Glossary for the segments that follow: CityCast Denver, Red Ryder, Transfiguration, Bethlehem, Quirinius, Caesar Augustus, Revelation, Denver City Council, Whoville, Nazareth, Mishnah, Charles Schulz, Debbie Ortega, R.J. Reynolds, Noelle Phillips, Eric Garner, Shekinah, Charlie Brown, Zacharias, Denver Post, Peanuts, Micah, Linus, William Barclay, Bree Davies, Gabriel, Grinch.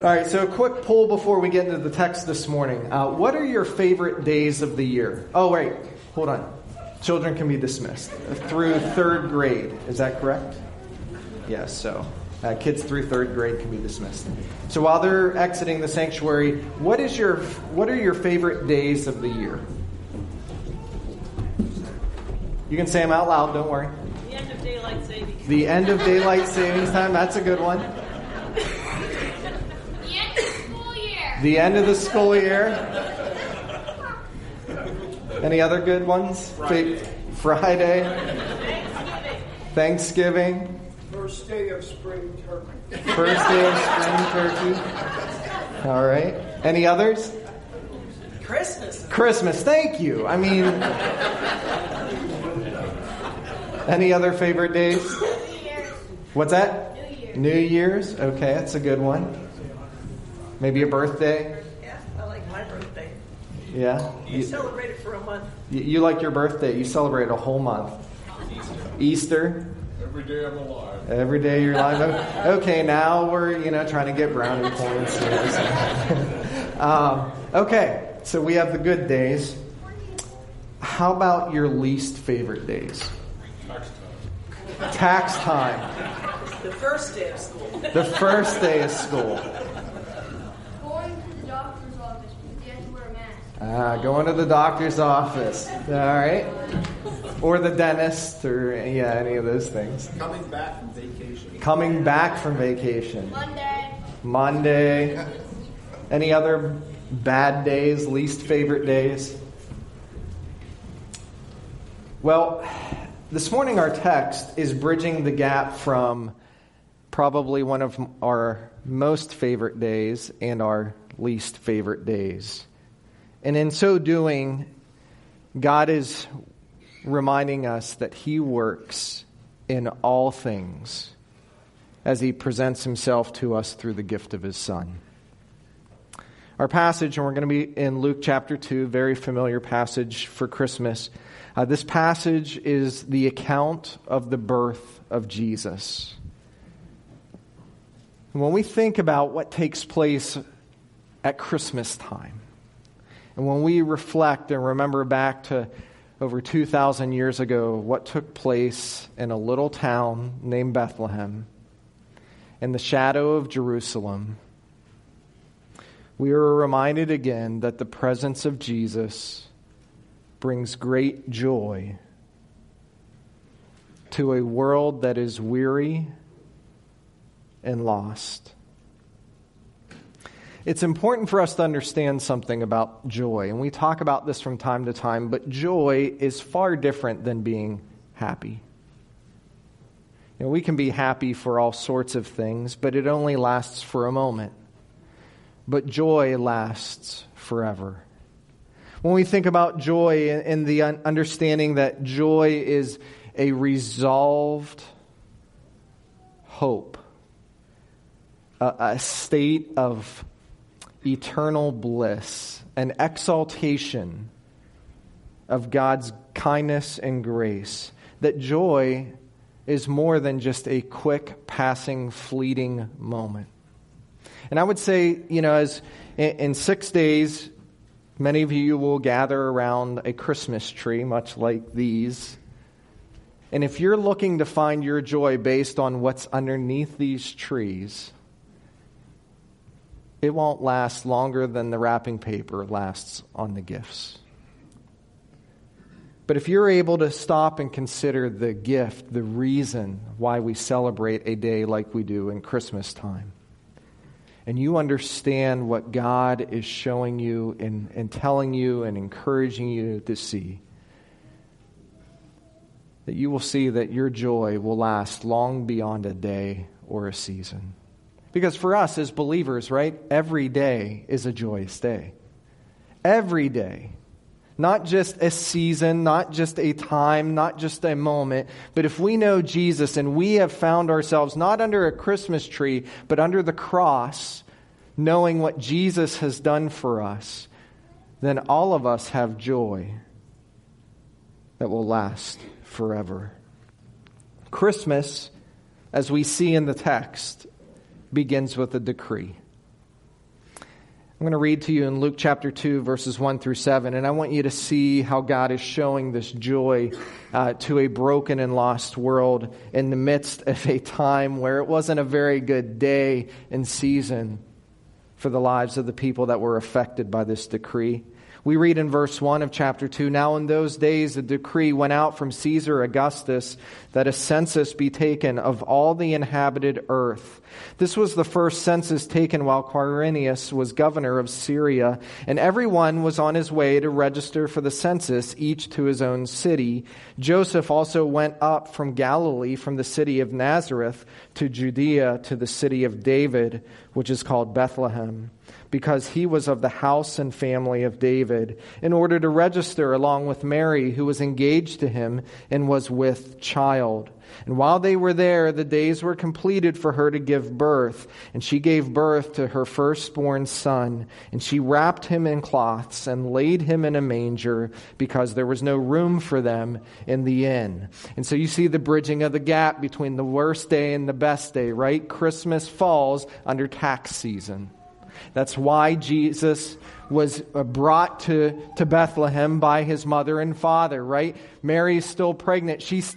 All right, so a quick poll before we get into the text this morning. What are your favorite days of the year? Oh, wait, hold on. Children can be dismissed through third grade. Is that correct? Yes, so kids through third grade can be dismissed. So while they're exiting the sanctuary, what are your favorite days of the year? You can say them out loud, don't worry. The end of daylight savings. The end of daylight savings time, that's a good one. The end of the school year. Any other good ones? Friday. Thanksgiving. First day of spring turkey. First day of spring turkey. All right. Any others? Christmas. Thank you. I mean, any other favorite days? New Year's. What's that? New Year's. New Year's. Okay, that's a good one. Maybe a birthday? Yeah, I like my birthday. Yeah? You celebrate it for a month. You like your birthday. You celebrate a whole month. Easter? Every day I'm alive. Every day you're alive. Okay, now we're, trying to get brownie points. Okay, so we have the good days. How about your least favorite days? Tax time. The first day of school. Going to the doctor's office, all right? Or the dentist, or any of those things. Coming back from vacation. Monday. Any other bad days, least favorite days? Well, this morning our text is bridging the gap from probably one of our most favorite days and our least favorite days. And in so doing, God is reminding us that he works in all things as he presents himself to us through the gift of his son. Our passage, and we're going to be in Luke chapter 2, very familiar passage for Christmas. This passage is the account of the birth of Jesus. And when we think about what takes place at Christmas time, and when we reflect and remember back to over 2,000 years ago, what took place in a little town named Bethlehem, in the shadow of Jerusalem, we are reminded again that the presence of Jesus brings great joy to a world that is weary and lost. It's important for us to understand something about joy, and we talk about this from time to time, but joy is far different than being happy. We can be happy for all sorts of things, but it only lasts for a moment. But joy lasts forever. When we think about joy and the understanding that joy is a resolved hope, a state of eternal bliss, an exaltation of God's kindness and grace, that joy is more than just a quick, passing, fleeting moment. And I would say, as in 6 days, many of you will gather around a Christmas tree, much like these. And if you're looking to find your joy based on what's underneath these trees, it won't last longer than the wrapping paper lasts on the gifts. But if you're able to stop and consider the gift, the reason why we celebrate a day like we do in Christmas time, and you understand what God is showing you and telling you and encouraging you to see, that you will see that your joy will last long beyond a day or a season. Because for us as believers, right, every day is a joyous day. Every day. Not just a season, not just a time, not just a moment. But if we know Jesus and we have found ourselves not under a Christmas tree, but under the cross, knowing what Jesus has done for us, then all of us have joy that will last forever. Christmas, as we see in the text, begins with a decree. I'm going to read to you in Luke chapter 2, verses 1 through 7, and I want you to see how God is showing this joy to a broken and lost world in the midst of a time where it wasn't a very good day and season for the lives of the people that were affected by this decree. We read in verse 1 of chapter 2, "Now in those days a decree went out from Caesar Augustus that a census be taken of all the inhabited earth. This was the first census taken while Quirinius was governor of Syria, and everyone was on his way to register for the census, each to his own city. Joseph also went up from Galilee, from the city of Nazareth, to Judea, to the city of David, which is called Bethlehem, because he was of the house and family of David, in order to register along with Mary, who was engaged to him and was with child. And while they were there, the days were completed for her to give birth. And she gave birth to her firstborn son. And she wrapped him in cloths and laid him in a manger, because there was no room for them in the inn." And so you see the bridging of the gap between the worst day and the best day, right? Christmas falls under tax season. That's why Jesus was brought to Bethlehem by his mother and father, right? Mary's still pregnant. She's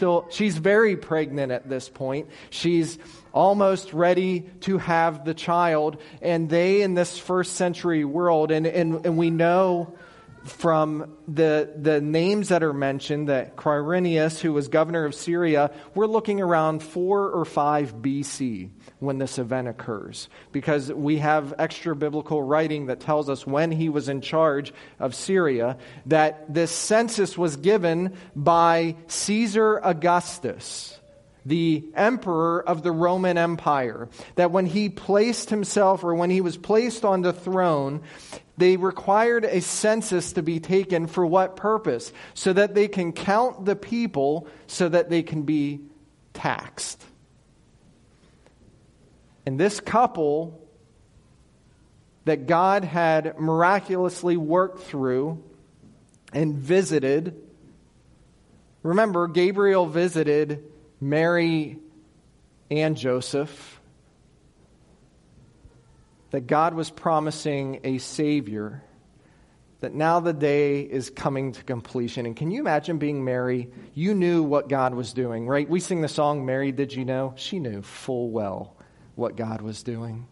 very pregnant at this point. She's almost ready to have the child. And they, in this first century world, and we know from the names that are mentioned that Quirinius, who was governor of Syria, we're looking around 4 or 5 BC when this event occurs, because we have extra biblical writing that tells us when he was in charge of Syria that this census was given by Caesar Augustus, the emperor of the Roman Empire, that when he placed himself, or when he was placed on the throne, they required a census to be taken. For what purpose? So that they can count the people, so that they can be taxed. And this couple that God had miraculously worked through and visited, remember, Gabriel visited Mary and Joseph, that God was promising a Savior, that now the day is coming to completion. And can you imagine being Mary? You knew what God was doing, right? We sing the song, "Mary, Did You Know?" She knew full well what God was doing.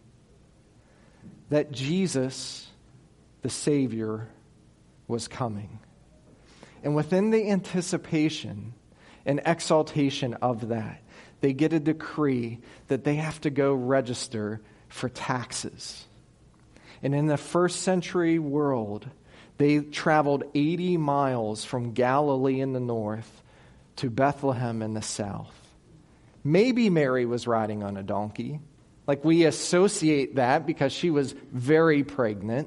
That Jesus, the Savior, was coming. And within the anticipation and exaltation of that, they get a decree that they have to go register for taxes. And in the first century world, they traveled 80 miles from Galilee in the north to Bethlehem in the south. Maybe Mary was riding on a donkey. Like, we associate that because she was very pregnant.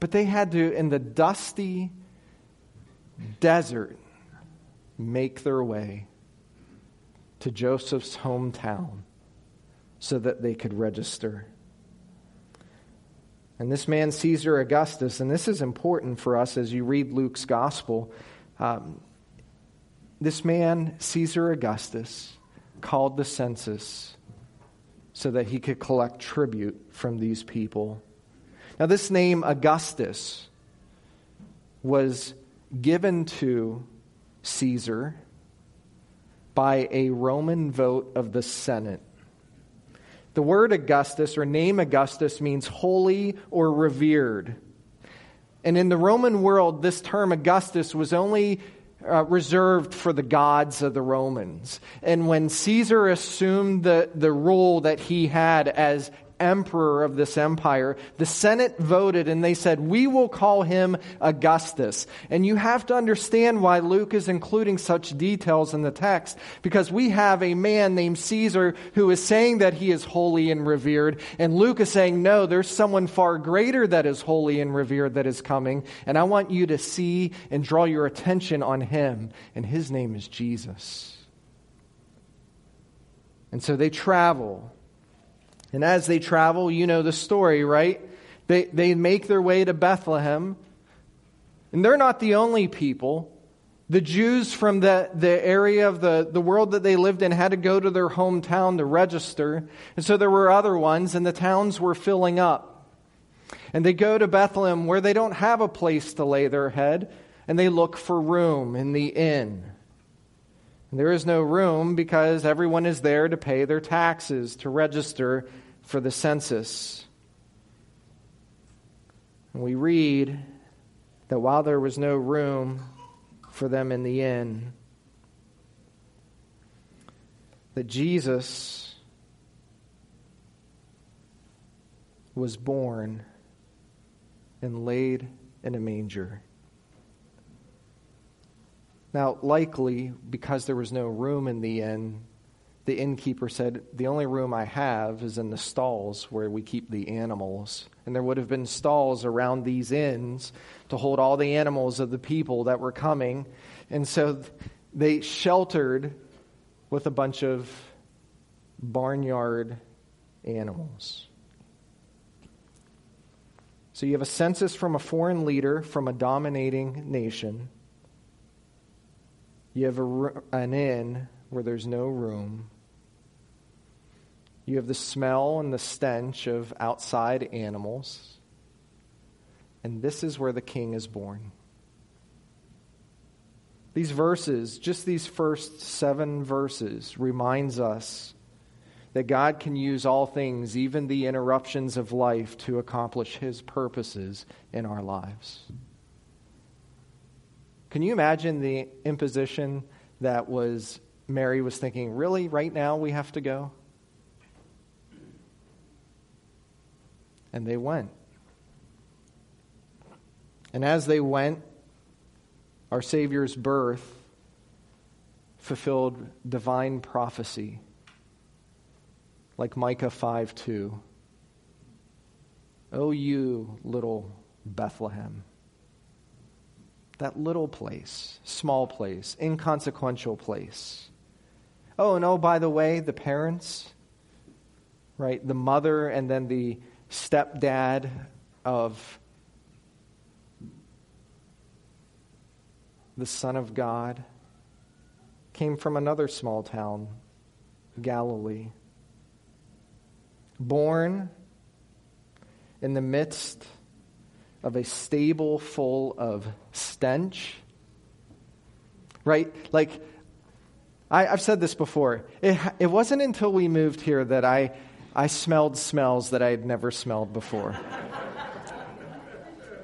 But they had to, in the dusty desert, make their way to Joseph's hometown so that they could register. And this man, Caesar Augustus, and this is important for us as you read Luke's gospel, this man, Caesar Augustus, called the census so that he could collect tribute from these people. Now, this name Augustus was given to Caesar by a Roman vote of the Senate. The word Augustus, or name Augustus, means holy or revered. And in the Roman world, this term Augustus was only reserved for the gods of the Romans. And when Caesar assumed the role that he had as emperor of this empire, the Senate voted and they said, "We will call him Augustus." And you have to understand why Luke is including such details in the text, because we have a man named Caesar who is saying that he is holy and revered, and Luke is saying, no, there's someone far greater that is holy and revered that is coming, and I want you to see and draw your attention on him, and his name is Jesus. And so they travel. And as they travel, you know the story, right? They make their way to Bethlehem. And they're not the only people. The Jews from the area of the world that they lived in had to go to their hometown to register. And so there were other ones, and the towns were filling up. And they go to Bethlehem where they don't have a place to lay their head, and they look for room in the inn. And there is no room because everyone is there to pay their taxes, to register for the census. And we read that while there was no room for them in the inn, that Jesus was born and laid in a manger. Now, likely, because there was no room in the inn, the innkeeper said, the only room I have is in the stalls where we keep the animals. And there would have been stalls around these inns to hold all the animals of the people that were coming. And so they sheltered with a bunch of barnyard animals. So you have a census from a foreign leader from a dominating nation. You have an inn where there's no room. You have the smell and the stench of outside animals. And this is where the king is born. These verses, just these first 7 verses, reminds us that God can use all things, even the interruptions of life, to accomplish his purposes in our lives. Can you imagine the imposition that was Mary was thinking, really, right now we have to go? And they went. And as they went, our Savior's birth fulfilled divine prophecy, like Micah 5:2. O you little Bethlehem. That little place, small place, inconsequential place. Oh, and oh, by the way, the parents, right? The mother and then the stepdad of the Son of God came from another small town, Galilee. Born in the midst of a stable full of stench, right? Like, I've said this before. It wasn't until we moved here that I smelled smells that I had never smelled before.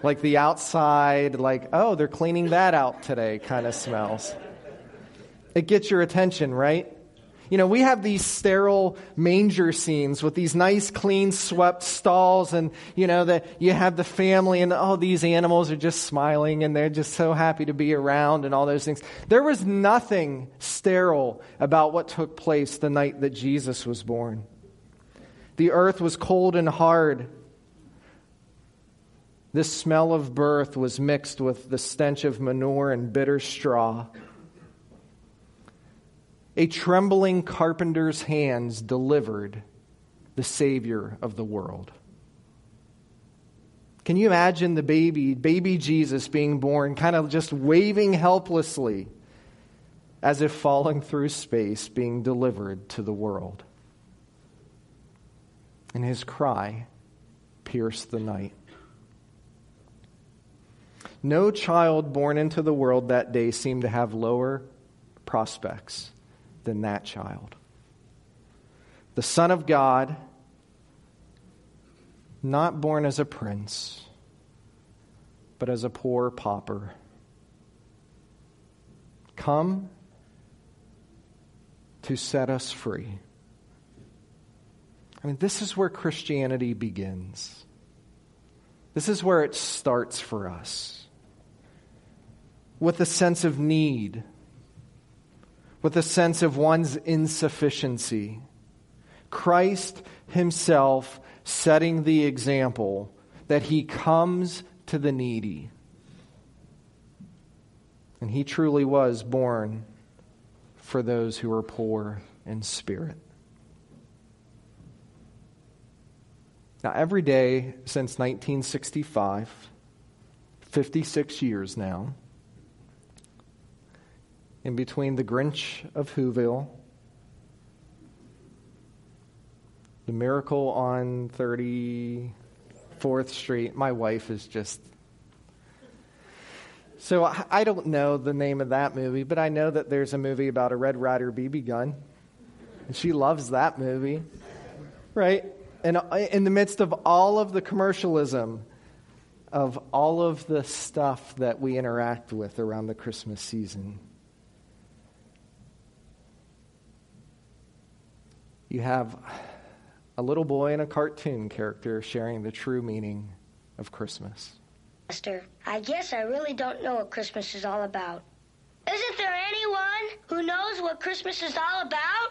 Like the outside, like, oh, they're cleaning that out today kind of smells. It gets your attention, right? You know, we have these sterile manger scenes with these nice, clean, swept stalls, and, you know, that you have the family, and, oh, these animals are just smiling, and they're just so happy to be around, and all those things. There was nothing sterile about what took place the night that Jesus was born. The earth was cold and hard. This smell of birth was mixed with the stench of manure and bitter straw. A trembling carpenter's hands delivered the Savior of the world. Can you imagine the baby Jesus being born, kind of just waving helplessly as if falling through space, being delivered to the world? And his cry pierced the night. No child born into the world that day seemed to have lower prospects than that child. The Son of God, not born as a prince, but as a poor pauper. Come to set us free. I mean, this is where Christianity begins. This is where it starts for us. With a sense of need, with a sense of one's insufficiency. Christ himself setting the example that he comes to the needy. And he truly was born for those who are poor in spirit. Now, every day since 1965, 56 years now, in between the Grinch of Whoville, the Miracle on 34th 34th Street. My wife is just... So I don't know the name of that movie, but I know that there's a movie about a Red Ryder BB gun, and she loves that movie, right? And in the midst of all of the commercialism, of all of the stuff that we interact with around the Christmas season, you have a little boy and a cartoon character sharing the true meaning of Christmas. I guess I really don't know what Christmas is all about. Isn't there anyone who knows what Christmas is all about?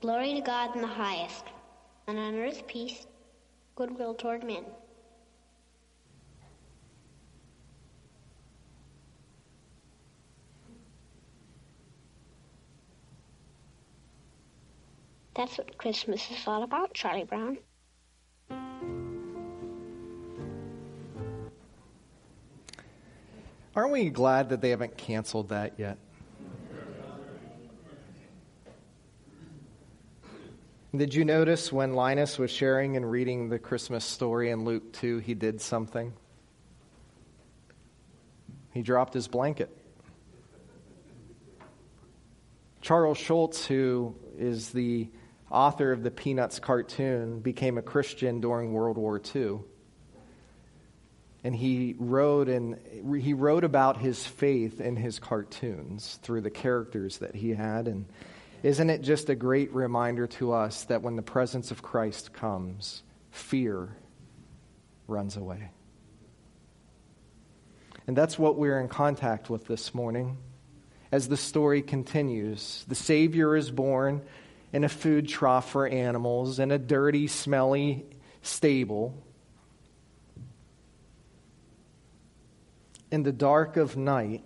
Glory to God in the highest, and on earth peace, goodwill toward men. That's what Christmas is all about, Charlie Brown. Aren't we glad that they haven't canceled that yet? Did you notice when Linus was sharing and reading the Christmas story in Luke 2, he did something? He dropped his blanket. Charles Schulz, who is the author of the Peanuts cartoon, became a Christian during World War II. And he wrote about his faith in his cartoons through the characters that he had. And isn't it just a great reminder to us that when the presence of Christ comes, fear runs away? And that's what we're in contact with this morning. As the story continues, the Savior is born in a food trough for animals, in a dirty, smelly stable. In the dark of night,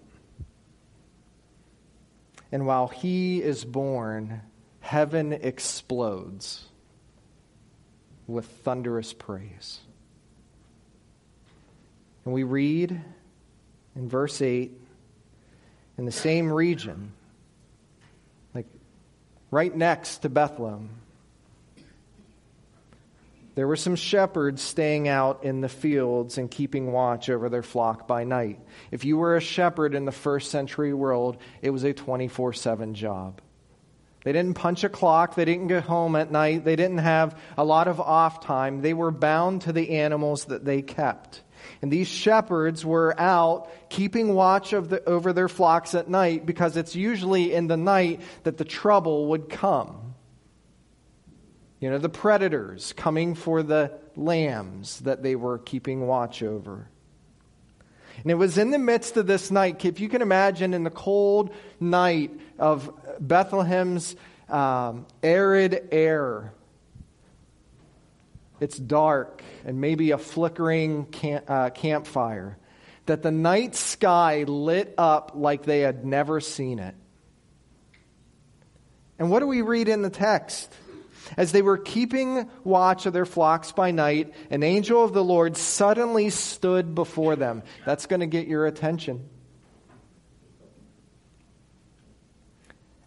and while he is born, heaven explodes with thunderous praise. And we read in verse 8, in the same region, like right next to Bethlehem, there were some shepherds staying out in the fields and keeping watch over their flock by night. If you were a shepherd in the first century world, it was a 24/7 job. They didn't punch a clock. They didn't get home at night. They didn't have a lot of off time. They were bound to the animals that they kept. And these shepherds were out keeping watch over their flocks at night, because it's usually in the night that the trouble would come. You know, the predators coming for the lambs that they were keeping watch over. And it was in the midst of this night, if you can imagine, in the cold night of Bethlehem's arid air. It's dark and maybe a flickering campfire. That the night sky lit up like they had never seen it. And what do we read in the text? As they were keeping watch of their flocks by night, an angel of the Lord suddenly stood before them. That's going to get your attention.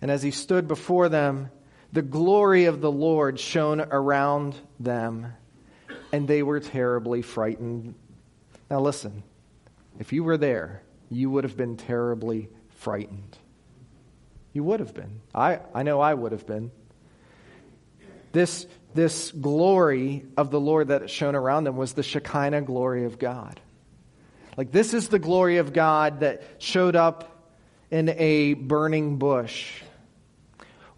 And as he stood before them, the glory of the Lord shone around them, and they were terribly frightened. Now listen, if you were there, you would have been terribly frightened. You would have been. I know I would have been. This glory of the Lord that shone around them was the Shekinah glory of God. Like, this is the glory of God that showed up in a burning bush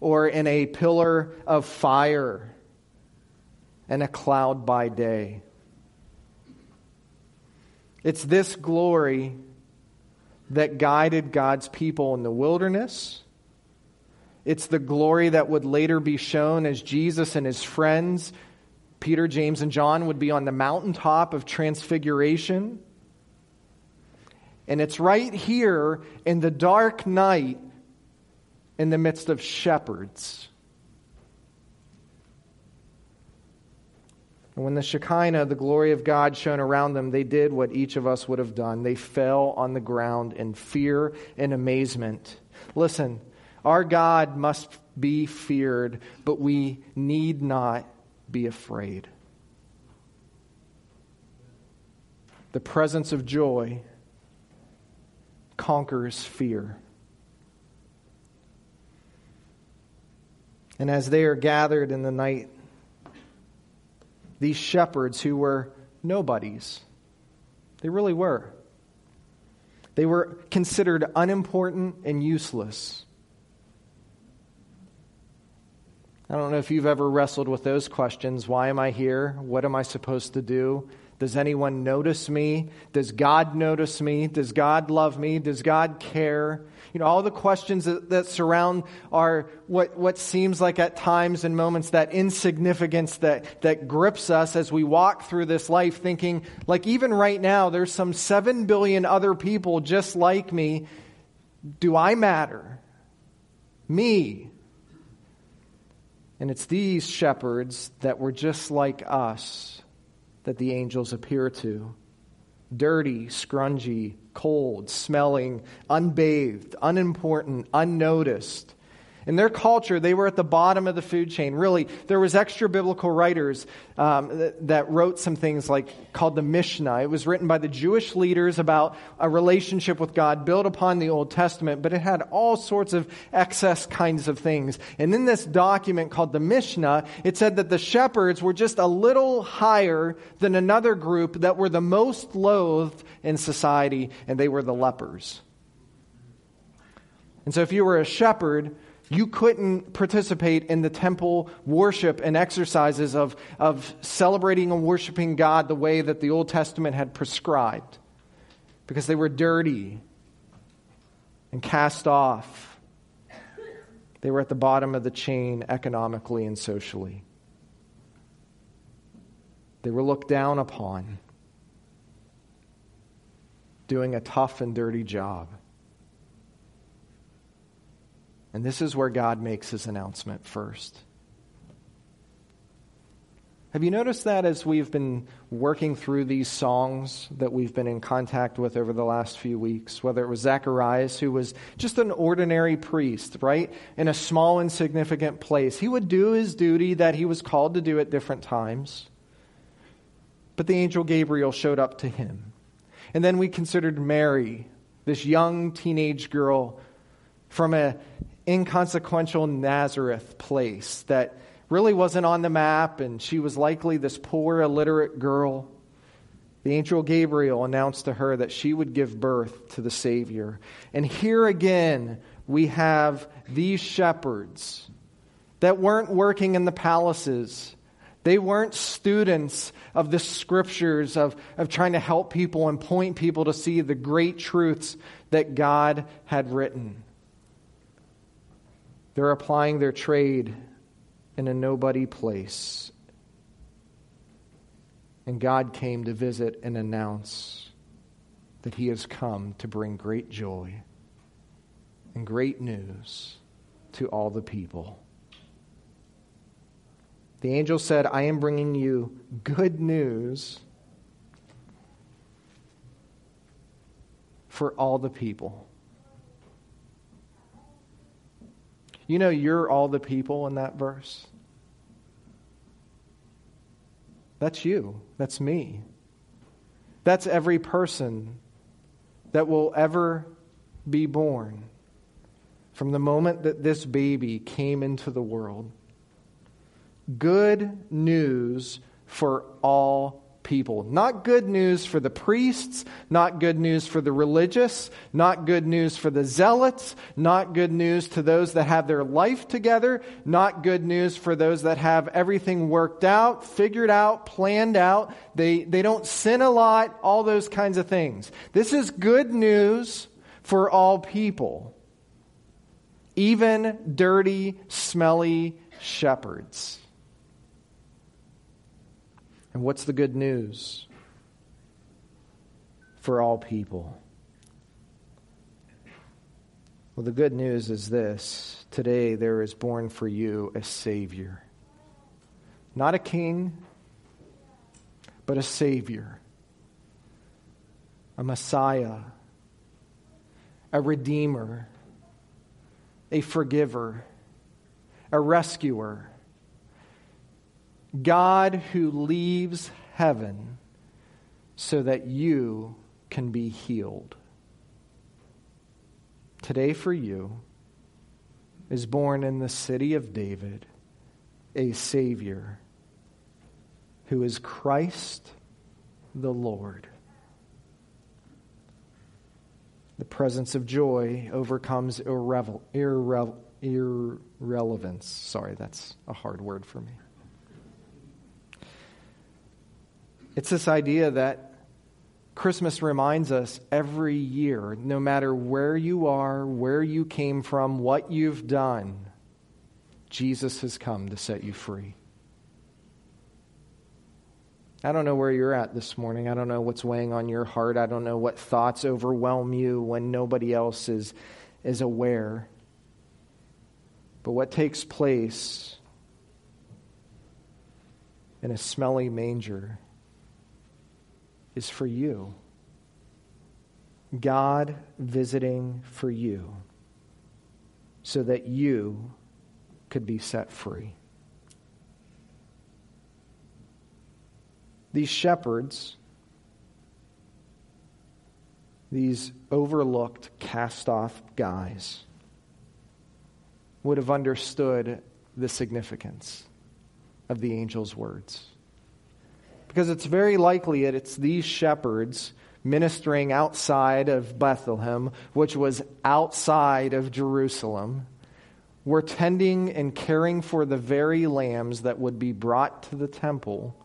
or in a pillar of fire and a cloud by day. It's this glory that guided God's people in the wilderness. It's the glory that would later be shown as Jesus and his friends, Peter, James, and John, would be on the mountaintop of Transfiguration. And it's right here in the dark night in the midst of shepherds. And when the Shekinah, the glory of God, shone around them, they did what each of us would have done. They fell on the ground in fear and amazement. Listen, our God must be feared, but we need not be afraid. The presence of joy conquers fear. And as they are gathered in the night, these shepherds who were nobodies, they really were. They were considered unimportant and useless. I don't know if you've ever wrestled with those questions. Why am I here? What am I supposed to do? Does anyone notice me? Does God notice me? Does God love me? Does God care? You know, all the questions that surround our what seems like at times and moments that insignificance that grips us as we walk through this life, thinking, like, even right now, there's some 7 billion other people just like me. Do I matter? Me. And it's these shepherds that were just like us that the angels appear to. Dirty, scrungy, cold, smelling, unbathed, unimportant, unnoticed. In their culture, they were at the bottom of the food chain. Really, there was extra biblical writers that wrote some things called the Mishnah. It was written by the Jewish leaders about a relationship with God built upon the Old Testament, but it had all sorts of excess kinds of things. And in this document called the Mishnah, it said that the shepherds were just a little higher than another group that were the most loathed in society, and they were the lepers. And so if you were a shepherd, you couldn't participate in the temple worship and exercises of celebrating and worshiping God the way that the Old Testament had prescribed, because they were dirty and cast off. They were at the bottom of the chain economically and socially. They were looked down upon, doing a tough and dirty job. And this is where God makes his announcement first. Have you noticed that as we've been working through these songs that we've been in contact with over the last few weeks, whether it was Zacharias, who was just an ordinary priest, right, in a small, insignificant place. He would do his duty that he was called to do at different times. But the angel Gabriel showed up to him. And then we considered Mary, this young teenage girl from a inconsequential Nazareth place that really wasn't on the map, and she was likely this poor, illiterate girl. The angel Gabriel announced to her that she would give birth to the Savior. And here again, we have these shepherds that weren't working in the palaces. They weren't students of the scriptures, of trying to help people and point people to see the great truths that God had written. They're applying their trade in a nobody place. And God came to visit and announce that he has come to bring great joy and great news to all the people. The angel said, I am bringing you good news for all the people. You know, you're all the people in that verse. That's you. That's me. That's every person that will ever be born from the moment that this baby came into the world. Good news for all people. Not good news for the priests, not good news for the religious, not good news for the zealots, not good news to those that have their life together, not good news for those that have everything worked out, figured out, planned out. They don't sin a lot, all those kinds of things. This is good news for all people, even dirty, smelly shepherds. And what's the good news for all people? Well, the good news is this. Today there is born for you a Savior. Not a king, but a Savior. A Messiah. A Redeemer. A Forgiver. A Rescuer. God who leaves heaven so that you can be healed. Today for you is born in the city of David a Savior who is Christ the Lord. The presence of joy overcomes irrelevance. Sorry, that's a hard word for me. It's this idea that Christmas reminds us every year, no matter where you are, where you came from, what you've done, Jesus has come to set you free. I don't know where you're at this morning. I don't know what's weighing on your heart. I don't know what thoughts overwhelm you when nobody else is aware. But what takes place in a smelly manger is for you. God visiting for you so that you could be set free. These shepherds, these overlooked, cast-off guys, would have understood the significance of the angel's words. Because it's very likely that it's these shepherds ministering outside of Bethlehem, which was outside of Jerusalem, were tending and caring for the very lambs that would be brought to the temple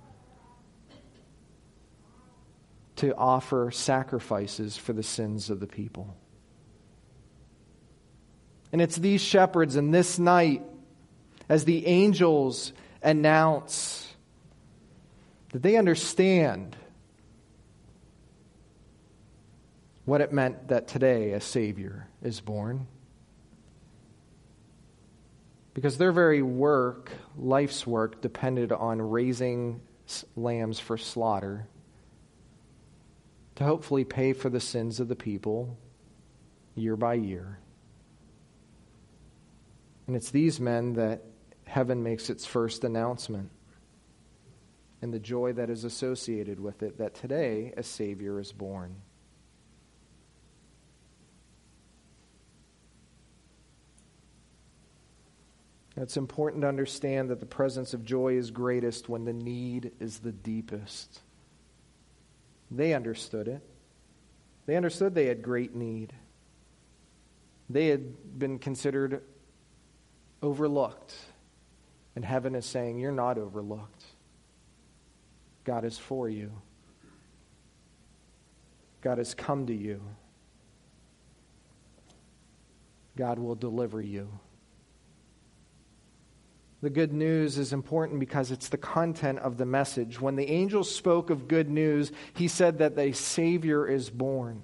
to offer sacrifices for the sins of the people. And it's these shepherds in this night, as the angels announce, that they understand what it meant that today a Savior is born. Because their very work, life's work, depended on raising lambs for slaughter to hopefully pay for the sins of the people year by year. And it's these men that heaven makes its first announcement, and the joy that is associated with it, that today a Savior is born. It's important to understand that the presence of joy is greatest when the need is the deepest. They understood it. They understood they had great need. They had been considered overlooked. And heaven is saying, you're not overlooked. God is for you. God has come to you. God will deliver you. The good news is important because it's the content of the message. When the angel spoke of good news, he said that a Savior is born.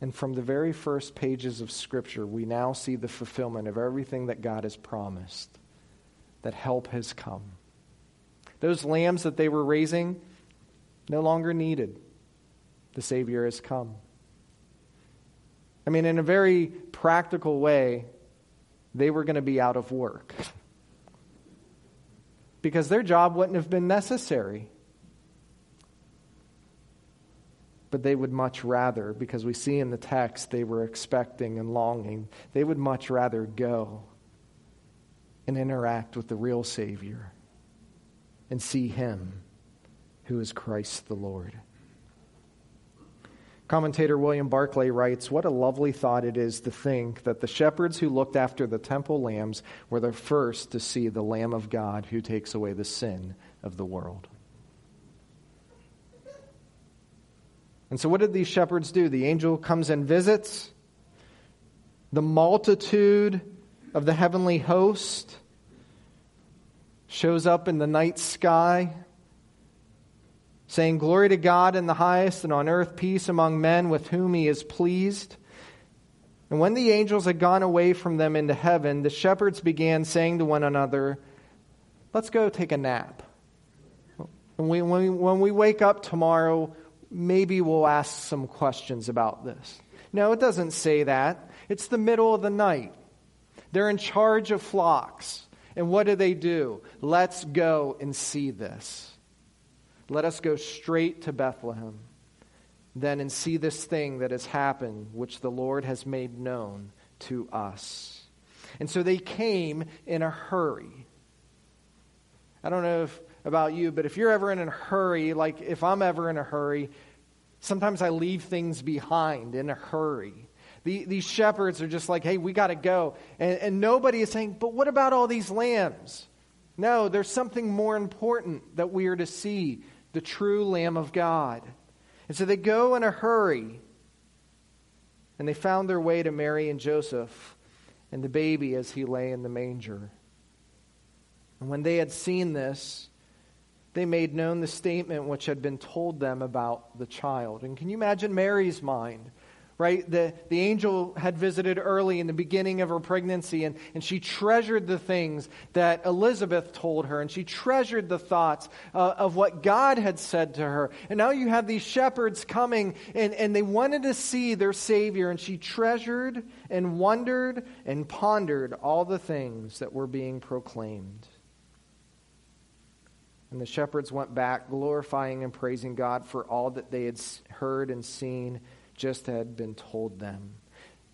And from the very first pages of Scripture, we now see the fulfillment of everything that God has promised. That help has come. Those lambs that they were raising, no longer needed. The Savior has come. I mean, in a very practical way, they were going to be out of work. Because their job wouldn't have been necessary. But they would much rather, because we see in the text, they were expecting and longing. They would much rather go and interact with the real Savior and see him who is Christ the Lord. Commentator William Barclay writes, "What a lovely thought it is to think that the shepherds who looked after the temple lambs were the first to see the Lamb of God who takes away the sin of the world." And so what did these shepherds do? The angel comes and visits. The multitude of the heavenly host shows up in the night sky, saying, "Glory to God in the highest, and on earth peace among men with whom he is pleased." And when the angels had gone away from them into heaven, the shepherds began saying to one another, "Let's go take a nap. When we wake up tomorrow, maybe we'll ask some questions about this." No, it doesn't say that. It's the middle of the night. They're in charge of flocks. And what do? Let's go and see this. Let us go straight to Bethlehem, then, and see this thing that has happened, which the Lord has made known to us. And so they came in a hurry. I don't know about you, but if you're ever in a hurry, like if I'm ever in a hurry, sometimes I leave things behind in a hurry. These shepherds are just like, "Hey, we got to go." And nobody is saying, "But what about all these lambs?" No, there's something more important that we are to see, the true Lamb of God. And so they go in a hurry, and they found their way to Mary and Joseph and the baby as he lay in the manger. And when they had seen this, they made known the statement which had been told them about the child. And can you imagine Mary's mind? Right? The angel had visited early in the beginning of her pregnancy, and she treasured the things that Elizabeth told her, and she treasured the thoughts of what God had said to her. And now you have these shepherds coming, and they wanted to see their Savior, and she treasured and wondered and pondered all the things that were being proclaimed. And the shepherds went back, glorifying and praising God for all that they had heard and seen, just had been told them.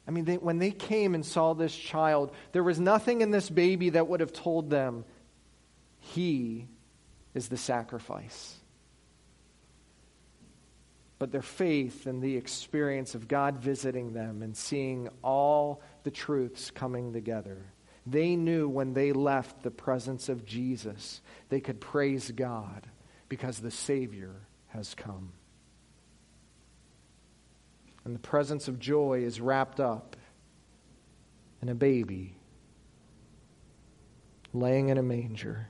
I mean, when they came and saw this child, there was nothing in this baby that would have told them, "He is the sacrifice." But their faith and the experience of God visiting them and seeing all the truths coming together, they knew when they left the presence of Jesus, they could praise God because the Savior has come. And the presence of joy is wrapped up in a baby laying in a manger.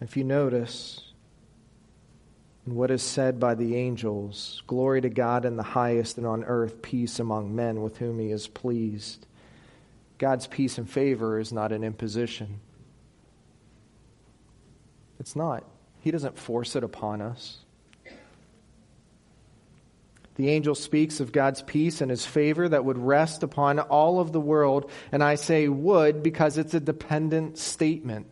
If you notice in what is said by the angels, "Glory to God in the highest, and on earth peace among men with whom he is pleased," God's peace and favor is not an imposition. It's not. He doesn't force it upon us. The angel speaks of God's peace and his favor that would rest upon all of the world. And I say would because it's a dependent statement.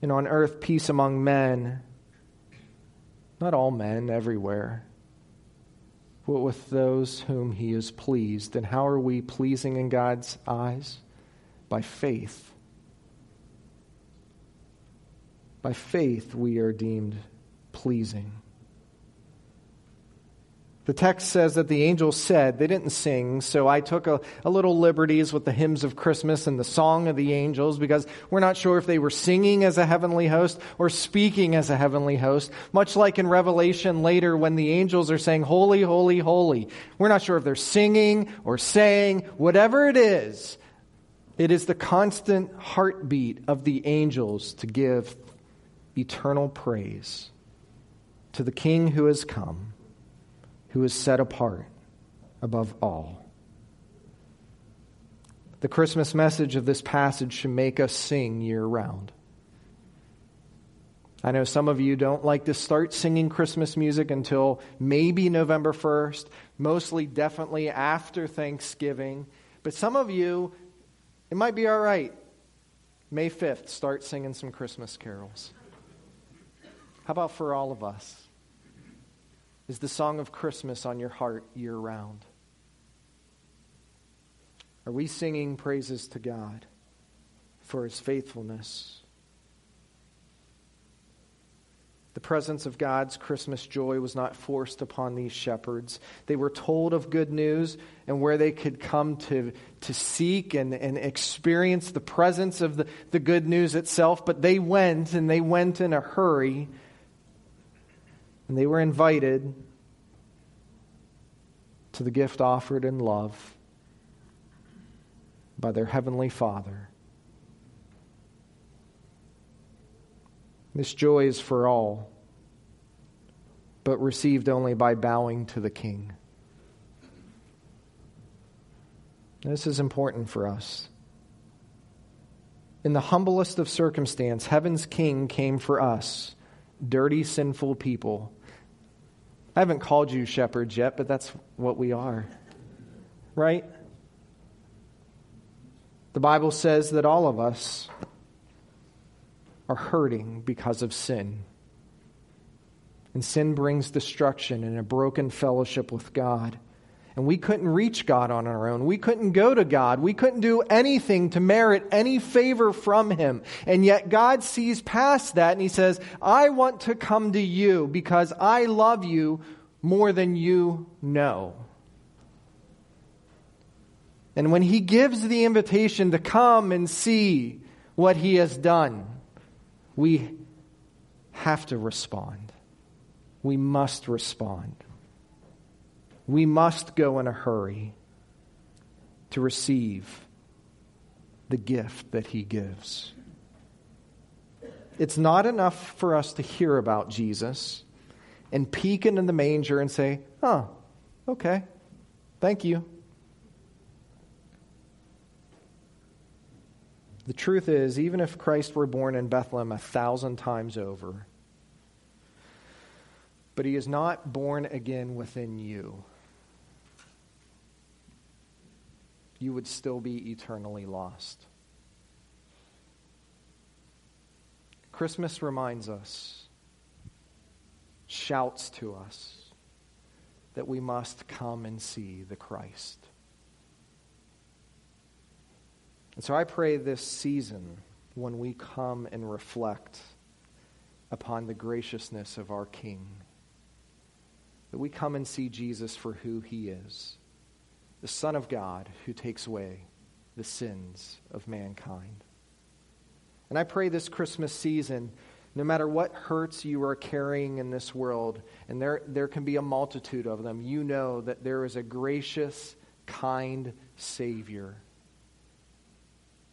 And on earth, peace among men. Not all men, everywhere. But with those whom he is pleased. And how are we pleasing in God's eyes? By faith. By faith we are deemed pleasing. The text says that the angels said, they didn't sing, so I took a little liberties with the hymns of Christmas and the song of the angels, because we're not sure if they were singing as a heavenly host or speaking as a heavenly host, much like in Revelation later when the angels are saying, "Holy, holy, holy." We're not sure if they're singing or saying. Whatever it is the constant heartbeat of the angels to give eternal praise to the King who has come, who is set apart above all. The Christmas message of this passage should make us sing year-round. I know some of you don't like to start singing Christmas music until maybe November 1st, mostly definitely after Thanksgiving. But some of you, it might be all right. May 5th, start singing some Christmas carols. How about for all of us? Is the song of Christmas on your heart year round? Are we singing praises to God for his faithfulness? The presence of God's Christmas joy was not forced upon these shepherds. They were told of good news and where they could come to seek and experience the presence of the good news itself. But they went, and they went in a hurry. And they were invited to the gift offered in love by their heavenly Father. This joy is for all, but received only by bowing to the King. This is important for us. In the humblest of circumstance, heaven's King came for us, dirty, sinful people. I haven't called you shepherds yet, but that's what we are, right? The Bible says that all of us are hurting because of sin. And sin brings destruction and a broken fellowship with God. And we couldn't reach God on our own. We couldn't go to God. We couldn't do anything to merit any favor from him. And yet God sees past that and he says, I want to come to you because I love you more than you know. And when he gives the invitation to come and see what he has done, we have to respond. We must respond. We must go in a hurry to receive the gift that he gives. It's not enough for us to hear about Jesus and peek into the manger and say, "Huh, okay, thank you." The truth is, even if Christ were born in Bethlehem 1,000 times over, but he is not born again within you, you would still be eternally lost. Christmas reminds us, shouts to us, that we must come and see the Christ. And so I pray this season, when we come and reflect upon the graciousness of our King, that we come and see Jesus for who he is, the Son of God who takes away the sins of mankind. And I pray this Christmas season, no matter what hurts you are carrying in this world, and there can be a multitude of them, you know that there is a gracious, kind Savior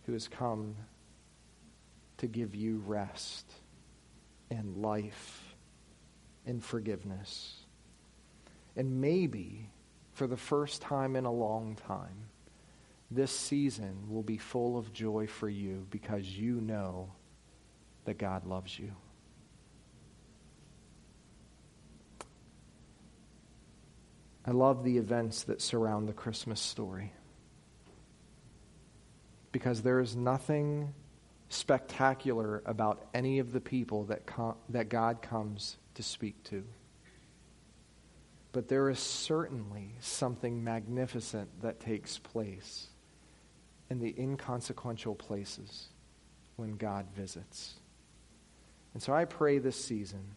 who has come to give you rest and life and forgiveness. And maybe for the first time in a long time, this season will be full of joy for you because you know that God loves you. I love the events that surround the Christmas story, because there is nothing spectacular about any of the people that God comes to speak to. But there is certainly something magnificent that takes place in the inconsequential places when God visits. And so I pray this season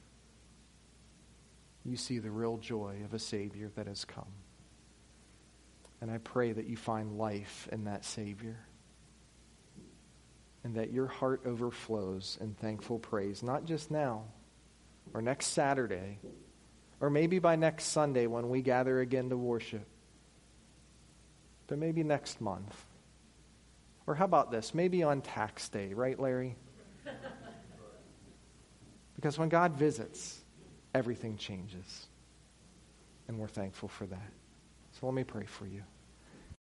you see the real joy of a Savior that has come. And I pray that you find life in that Savior, and that your heart overflows in thankful praise, not just now, or next Saturday, or maybe by next Sunday when we gather again to worship, but maybe next month. Or how about this? Maybe on tax day, right, Larry? Because when God visits, everything changes, and we're thankful for that. So let me pray for you.